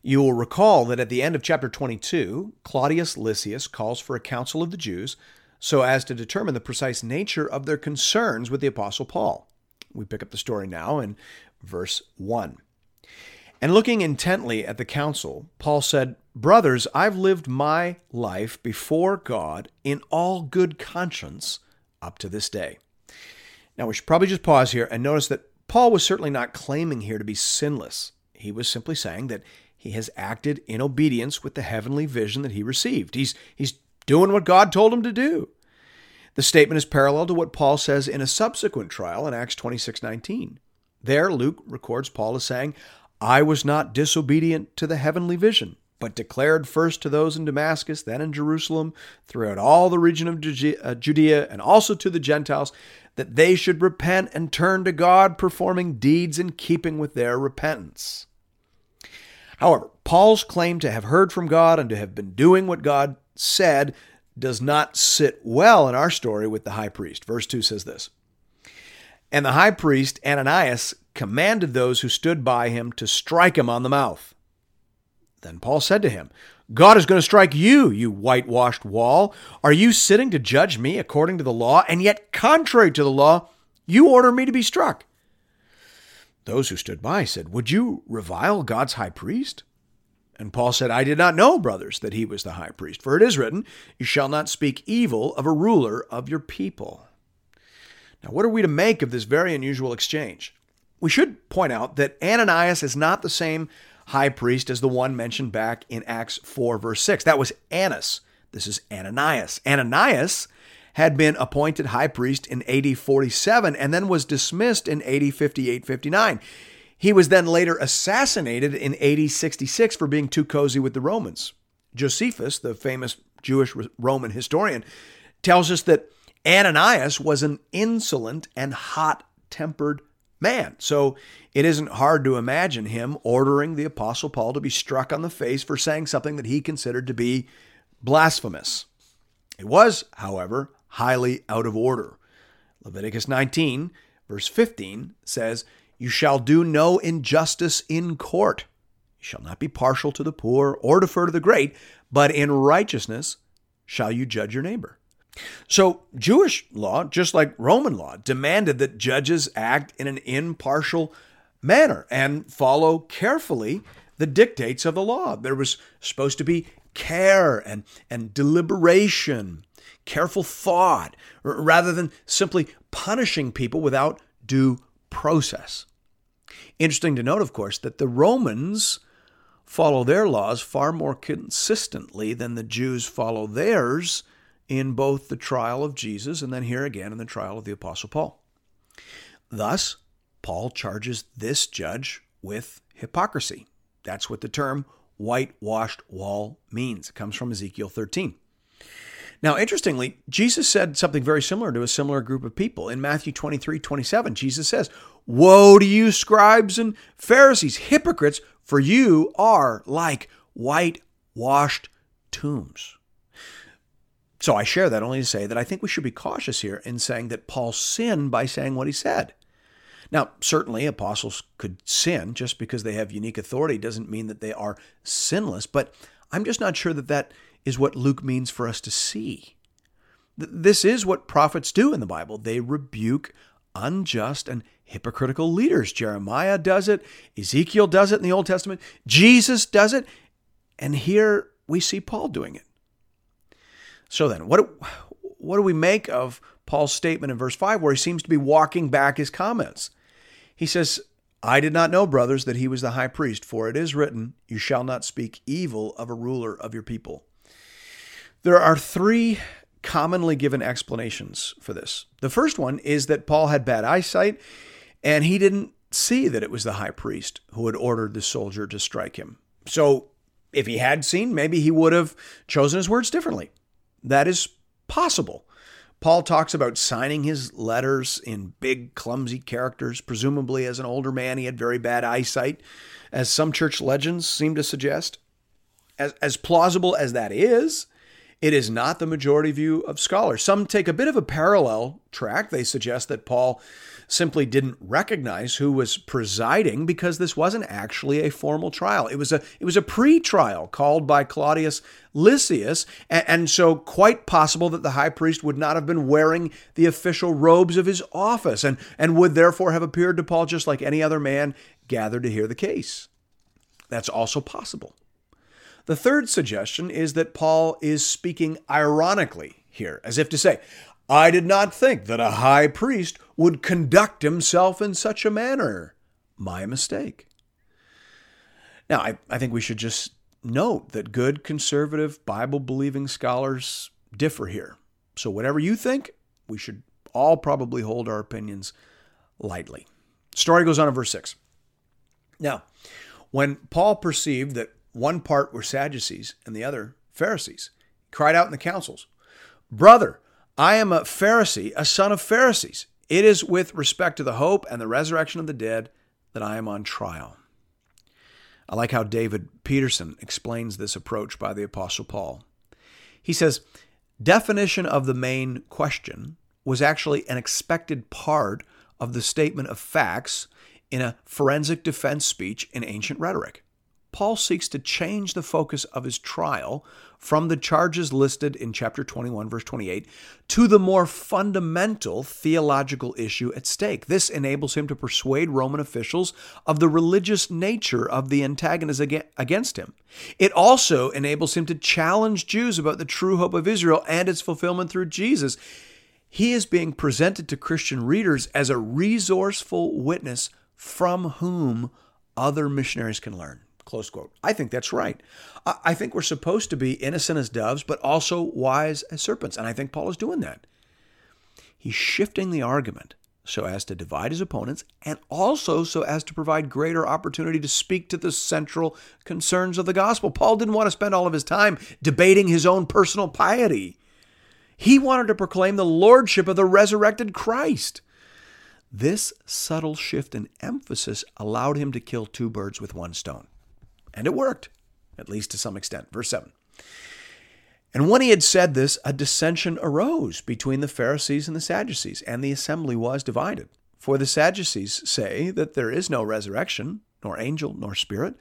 You will recall that at the end of chapter 22, Claudius Lysias calls for a council of the Jews so as to determine the precise nature of their concerns with the Apostle Paul. We pick up the story now in verse 1. And looking intently at the council, Paul said, "Brothers, I've lived my life before God in all good conscience up to this day." Now we should probably just pause here and notice that Paul was certainly not claiming here to be sinless. He was simply saying that he has acted in obedience with the heavenly vision that he received. He's doing what God told him to do. The statement is parallel to what Paul says in a subsequent trial in Acts 26:19. There, Luke records Paul as saying, "I was not disobedient to the heavenly vision, but declared first to those in Damascus, then in Jerusalem, throughout all the region of Judea, and also to the Gentiles, that they should repent and turn to God, performing deeds in keeping with their repentance." However, Paul's claim to have heard from God and to have been doing what God said does not sit well in our story with the high priest. Verse 2 says this, "And the high priest, Ananias, commanded those who stood by him to strike him on the mouth. Then Paul said to him, 'God is going to strike you, you whitewashed wall. Are you sitting to judge me according to the law? And yet, contrary to the law, you order me to be struck.' Those who stood by said, 'Would you revile God's high priest?' And Paul said, 'I did not know, brothers, that he was the high priest. For it is written, you shall not speak evil of a ruler of your people.'" Now, what are we to make of this very unusual exchange? We should point out that Ananias is not the same high priest as the one mentioned back in Acts 4, verse 6. That was Annas. This is Ananias. Ananias had been appointed high priest in AD 47 and then was dismissed in AD 58-59. He was then later assassinated in AD 66 for being too cozy with the Romans. Josephus, the famous Jewish Roman historian, tells us that Ananias was an insolent and hot-tempered man. So it isn't hard to imagine him ordering the Apostle Paul to be struck on the face for saying something that he considered to be blasphemous. It was, however, highly out of order. Leviticus 19, verse 15 says, "You shall do no injustice in court. You shall not be partial to the poor or defer to the great, but in righteousness shall you judge your neighbor." So Jewish law, just like Roman law, demanded that judges act in an impartial manner and follow carefully the dictates of the law. There was supposed to be care and deliberation, careful thought, rather than simply punishing people without due process. Interesting to note, of course, that the Romans follow their laws far more consistently than the Jews follow theirs in both the trial of Jesus and then here again in the trial of the Apostle Paul. Thus, Paul charges this judge with hypocrisy. That's what the term whitewashed wall means. It comes from Ezekiel 13. Now, interestingly, Jesus said something very similar to a similar group of people. In Matthew 23:27, Jesus says, "Woe to you, scribes and Pharisees, hypocrites, for you are like whitewashed tombs." So I share that only to say that I think we should be cautious here in saying that Paul sinned by saying what he said. Now, certainly apostles could sin. Just because they have unique authority doesn't mean that they are sinless, but I'm just not sure that that is what Luke means for us to see. This is what prophets do in the Bible. They rebuke unjust and hypocritical leaders. Jeremiah does it. Ezekiel does it in the Old Testament. Jesus does it. And here we see Paul doing it. So then, what do we make of Paul's statement in verse 5 where he seems to be walking back his comments? He says, "I did not know, brothers, that he was the high priest, for it is written, you shall not speak evil of a ruler of your people." There are three commonly given explanations for this. The first one is that Paul had bad eyesight, and he didn't see that it was the high priest who had ordered the soldier to strike him. So If he had seen, maybe he would have chosen his words differently. That is possible. Paul talks about signing his letters in big, clumsy characters. Presumably, as an older man, he had very bad eyesight, as some church legends seem to suggest. As plausible as that is, it is not the majority view of scholars. Some take a bit of a parallel track. They suggest that Paul simply didn't recognize who was presiding because this wasn't actually a formal trial. It was a pre-trial called by Claudius Lysias, and so quite possible that the high priest would not have been wearing the official robes of his office and would therefore have appeared to Paul just like any other man gathered to hear the case. That's also possible. The third suggestion is that Paul is speaking ironically here, as if to say, I did not think that a high priest would conduct himself in such a manner. My mistake. Now, I think we should just note that good conservative Bible-believing scholars differ here. So whatever you think, we should all probably hold our opinions lightly. Story goes on in verse 6. Now, when Paul perceived that one part were Sadducees and the other Pharisees, he cried out in the councils, Brother, I am a Pharisee, a son of Pharisees. It is with respect to the hope and the resurrection of the dead that I am on trial. I like how David Peterson explains this approach by the Apostle Paul. He says, definition of the main question was actually an expected part of the statement of facts in a forensic defense speech in ancient rhetoric. Paul seeks to change the focus of his trial from the charges listed in chapter 21, verse 28, to the more fundamental theological issue at stake. This enables him to persuade Roman officials of the religious nature of the antagonist against him. It also enables him to challenge Jews about the true hope of Israel and its fulfillment through Jesus. He is being presented to Christian readers as a resourceful witness from whom other missionaries can learn. Close quote. I think that's right. I think we're supposed to be innocent as doves, but also wise as serpents. And I think Paul is doing that. He's shifting the argument so as to divide his opponents and also so as to provide greater opportunity to speak to the central concerns of the gospel. Paul didn't want to spend all of his time debating his own personal piety. He wanted to proclaim the lordship of the resurrected Christ. This subtle shift in emphasis allowed him to kill two birds with one stone. And it worked, at least to some extent. Verse 7. And when he had said this, a dissension arose between the Pharisees and the Sadducees, and the assembly was divided. For the Sadducees say that there is no resurrection, nor angel, nor spirit,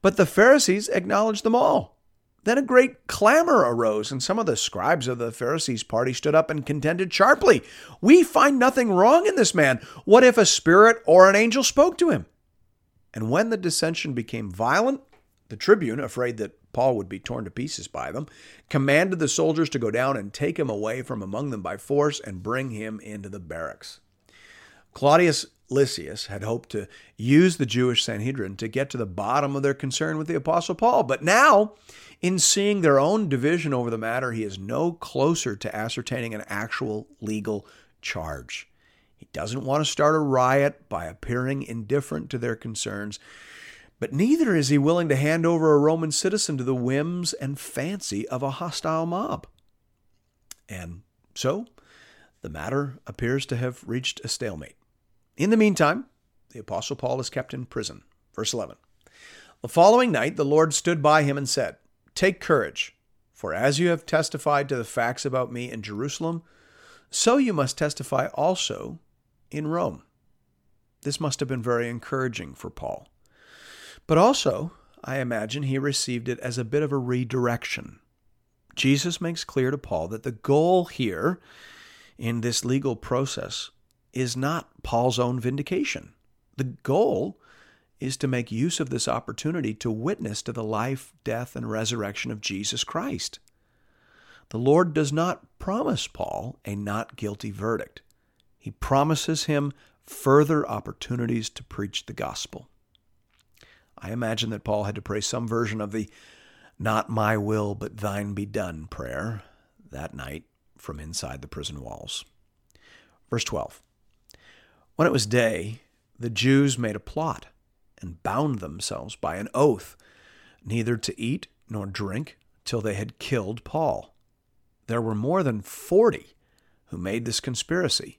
but the Pharisees acknowledge them all. Then a great clamor arose, and some of the scribes of the Pharisees' party stood up and contended sharply, We find nothing wrong in this man. What if a spirit or an angel spoke to him? And when the dissension became violent, the tribune, afraid that Paul would be torn to pieces by them, commanded the soldiers to go down and take him away from among them by force and bring him into the barracks. Claudius Lysias had hoped to use the Jewish Sanhedrin to get to the bottom of their concern with the Apostle Paul, but now, in seeing their own division over the matter, he is no closer to ascertaining an actual legal charge. He doesn't want to start a riot by appearing indifferent to their concerns, but neither is he willing to hand over a Roman citizen to the whims and fancy of a hostile mob. And so, the matter appears to have reached a stalemate. In the meantime, the Apostle Paul is kept in prison. Verse 11. The following night, the Lord stood by him and said, Take courage, for as you have testified to the facts about me in Jerusalem, so you must testify also in Rome. This must have been very encouraging for Paul. But also, I imagine he received it as a bit of a redirection. Jesus makes clear to Paul that the goal here in this legal process is not Paul's own vindication. The goal is to make use of this opportunity to witness to the life, death, and resurrection of Jesus Christ. The Lord does not promise Paul a not guilty verdict. He promises him further opportunities to preach the gospel. I imagine that Paul had to pray some version of the not my will but thine be done prayer that night from inside the prison walls. Verse 12. When it was day, the Jews made a plot and bound themselves by an oath neither to eat nor drink till they had killed Paul. There were more than 40 who made this conspiracy.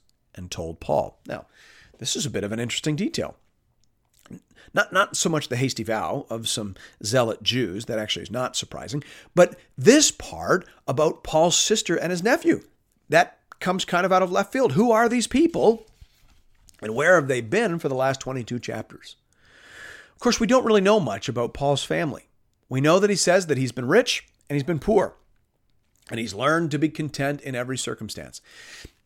and told Paul. Now, this is a bit of an interesting detail. Not so much the hasty vow of some zealot Jews, that actually is not surprising, but this part about Paul's sister and his nephew, that comes kind of out of left field. Who are these people and where have they been for the last 22 chapters? Of course, we don't really know much about Paul's family. We know that he says that he's been rich and he's been poor, and he's learned to be content in every circumstance.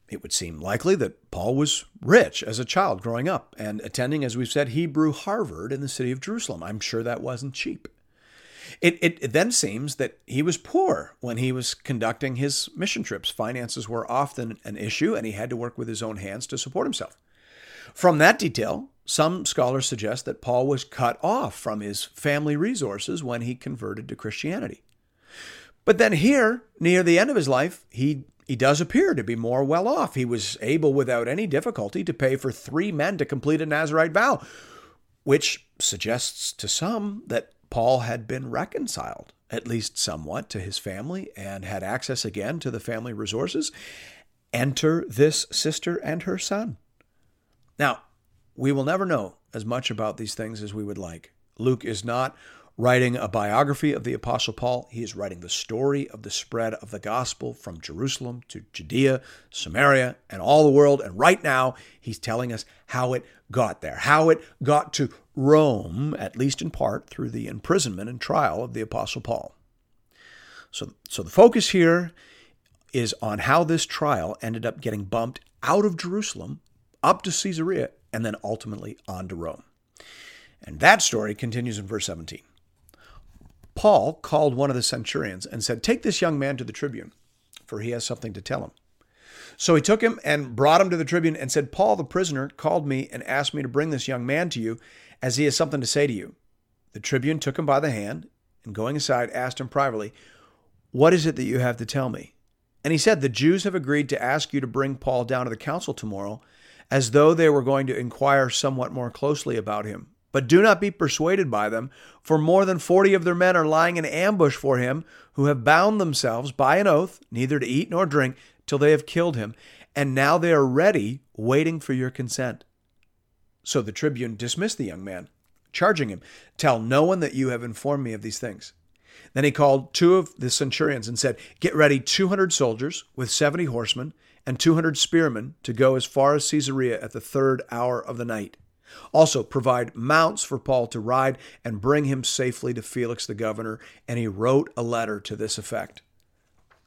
It would seem likely that Paul was rich as a child growing up and attending, as we've said, Hebrew Harvard in the city of Jerusalem. I'm sure that wasn't cheap. It then seems that he was poor when he was conducting his mission trips. Finances were often an issue, and he had to work with his own hands to support himself. From that detail, some scholars suggest that Paul was cut off from his family resources when he converted to Christianity. But then here, near the end of his life, he does appear to be more well off. He was able without any difficulty to pay for 3 men to complete a Nazirite vow, which suggests to some that Paul had been reconciled, at least somewhat, to his family and had access again to the family resources. Enter this sister and her son. Now, we will never know as much about these things as we would like. Luke is not writing a biography of the Apostle Paul. He is writing the story of the spread of the gospel from Jerusalem to Judea, Samaria, and all the world. And right now, he's telling us how it got there, how it got to Rome, at least in part, through the imprisonment and trial of the Apostle Paul. So the focus here is on how this trial ended up getting bumped out of Jerusalem, up to Caesarea, and then ultimately on to Rome. And that story continues in verse 17. Paul called one of the centurions and said, "Take this young man to the tribune, for he has something to tell him." So he took him and brought him to the tribune and said, "Paul, the prisoner, called me and asked me to bring this young man to you, as he has something to say to you." The tribune took him by the hand and, going aside, asked him privately, "What is it that you have to tell me?" And he said, "The Jews have agreed to ask you to bring Paul down to the council tomorrow, as though they were going to inquire somewhat more closely about him. But do not be persuaded by them, for more than 40 of their men are lying in ambush for him, who have bound themselves by an oath, neither to eat nor drink, till they have killed him. And now they are ready, waiting for your consent." So the tribune dismissed the young man, charging him, "Tell no one that you have informed me of these things." Then he called 2 of the centurions and said, "Get ready 200 soldiers with 70 horsemen and 200 spearmen to go as far as Caesarea at the 3rd hour of the night. Also, provide mounts for Paul to ride and bring him safely to Felix the governor." And he wrote a letter to this effect: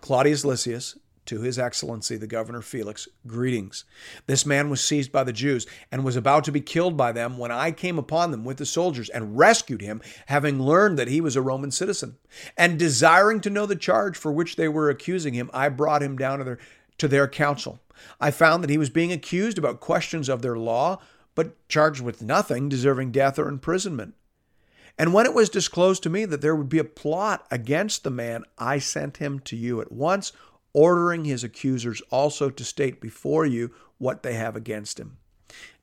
"Claudius Lysias, to His Excellency the Governor Felix, greetings. This man was seized by the Jews and was about to be killed by them when I came upon them with the soldiers and rescued him, having learned that he was a Roman citizen. And desiring to know the charge for which they were accusing him, I brought him down to their council. I found that he was being accused about questions of their law, but charged with nothing deserving death or imprisonment. And when it was disclosed to me that there would be a plot against the man, I sent him to you at once, ordering his accusers also to state before you what they have against him."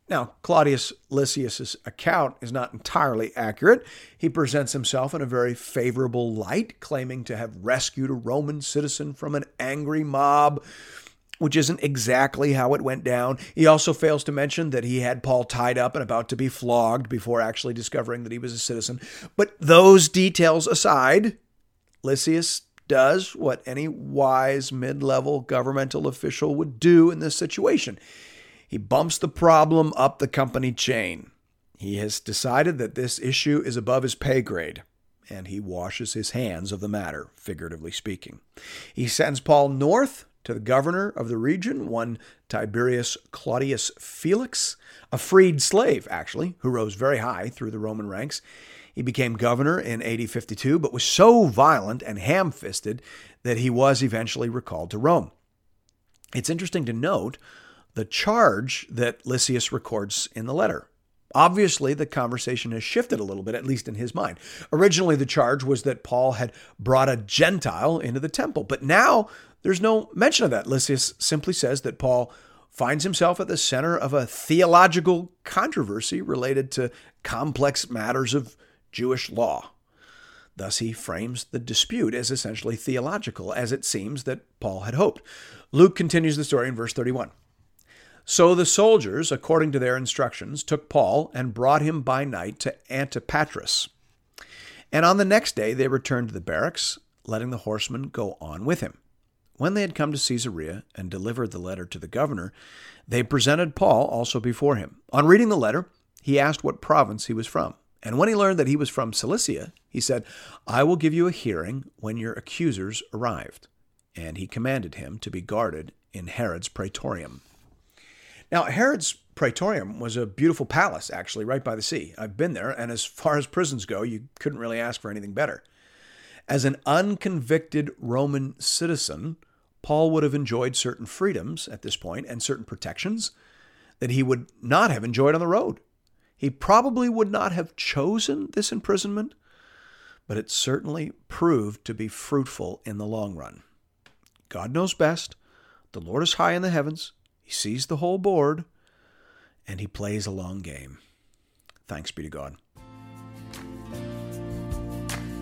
Now, Claudius Lysias' account is not entirely accurate. He presents himself in a very favorable light, claiming to have rescued a Roman citizen from an angry mob, which isn't exactly how it went down. He also fails to mention that he had Paul tied up and about to be flogged before actually discovering that he was a citizen. But those details aside, Lysias does what any wise mid-level governmental official would do in this situation. He bumps the problem up the company chain. He has decided that this issue is above his pay grade, and he washes his hands of the matter, figuratively speaking. He sends Paul north to the governor of the region, one Tiberius Claudius Felix, a freed slave, actually, who rose very high through the Roman ranks. He became governor in AD 52, but was so violent and ham-fisted that he was eventually recalled to Rome. It's interesting to note the charge that Lysias records in the letter. Obviously, the conversation has shifted a little bit, at least in his mind. Originally, the charge was that Paul had brought a Gentile into the temple, but now there's no mention of that. Lysias simply says that Paul finds himself at the center of a theological controversy related to complex matters of Jewish law. Thus, he frames the dispute as essentially theological, as it seems that Paul had hoped. Luke continues the story in verse 31. So the soldiers, according to their instructions, took Paul and brought him by night to Antipatris. And on the next day they returned to the barracks, letting the horsemen go on with him. When they had come to Caesarea and delivered the letter to the governor, they presented Paul also before him. On reading the letter, he asked what province he was from. And when he learned that he was from Cilicia, he said, "I will give you a hearing when your accusers arrived." And he commanded him to be guarded in Herod's Praetorium. Now, Herod's Praetorium was a beautiful palace, actually, right by the sea. I've been there, and as far as prisons go, you couldn't really ask for anything better. As an unconvicted Roman citizen, Paul would have enjoyed certain freedoms at this point and certain protections that he would not have enjoyed on the road. He probably would not have chosen this imprisonment, but it certainly proved to be fruitful in the long run. God knows best. The Lord is high in the heavens. He sees the whole board, and he plays a long game. Thanks be to God.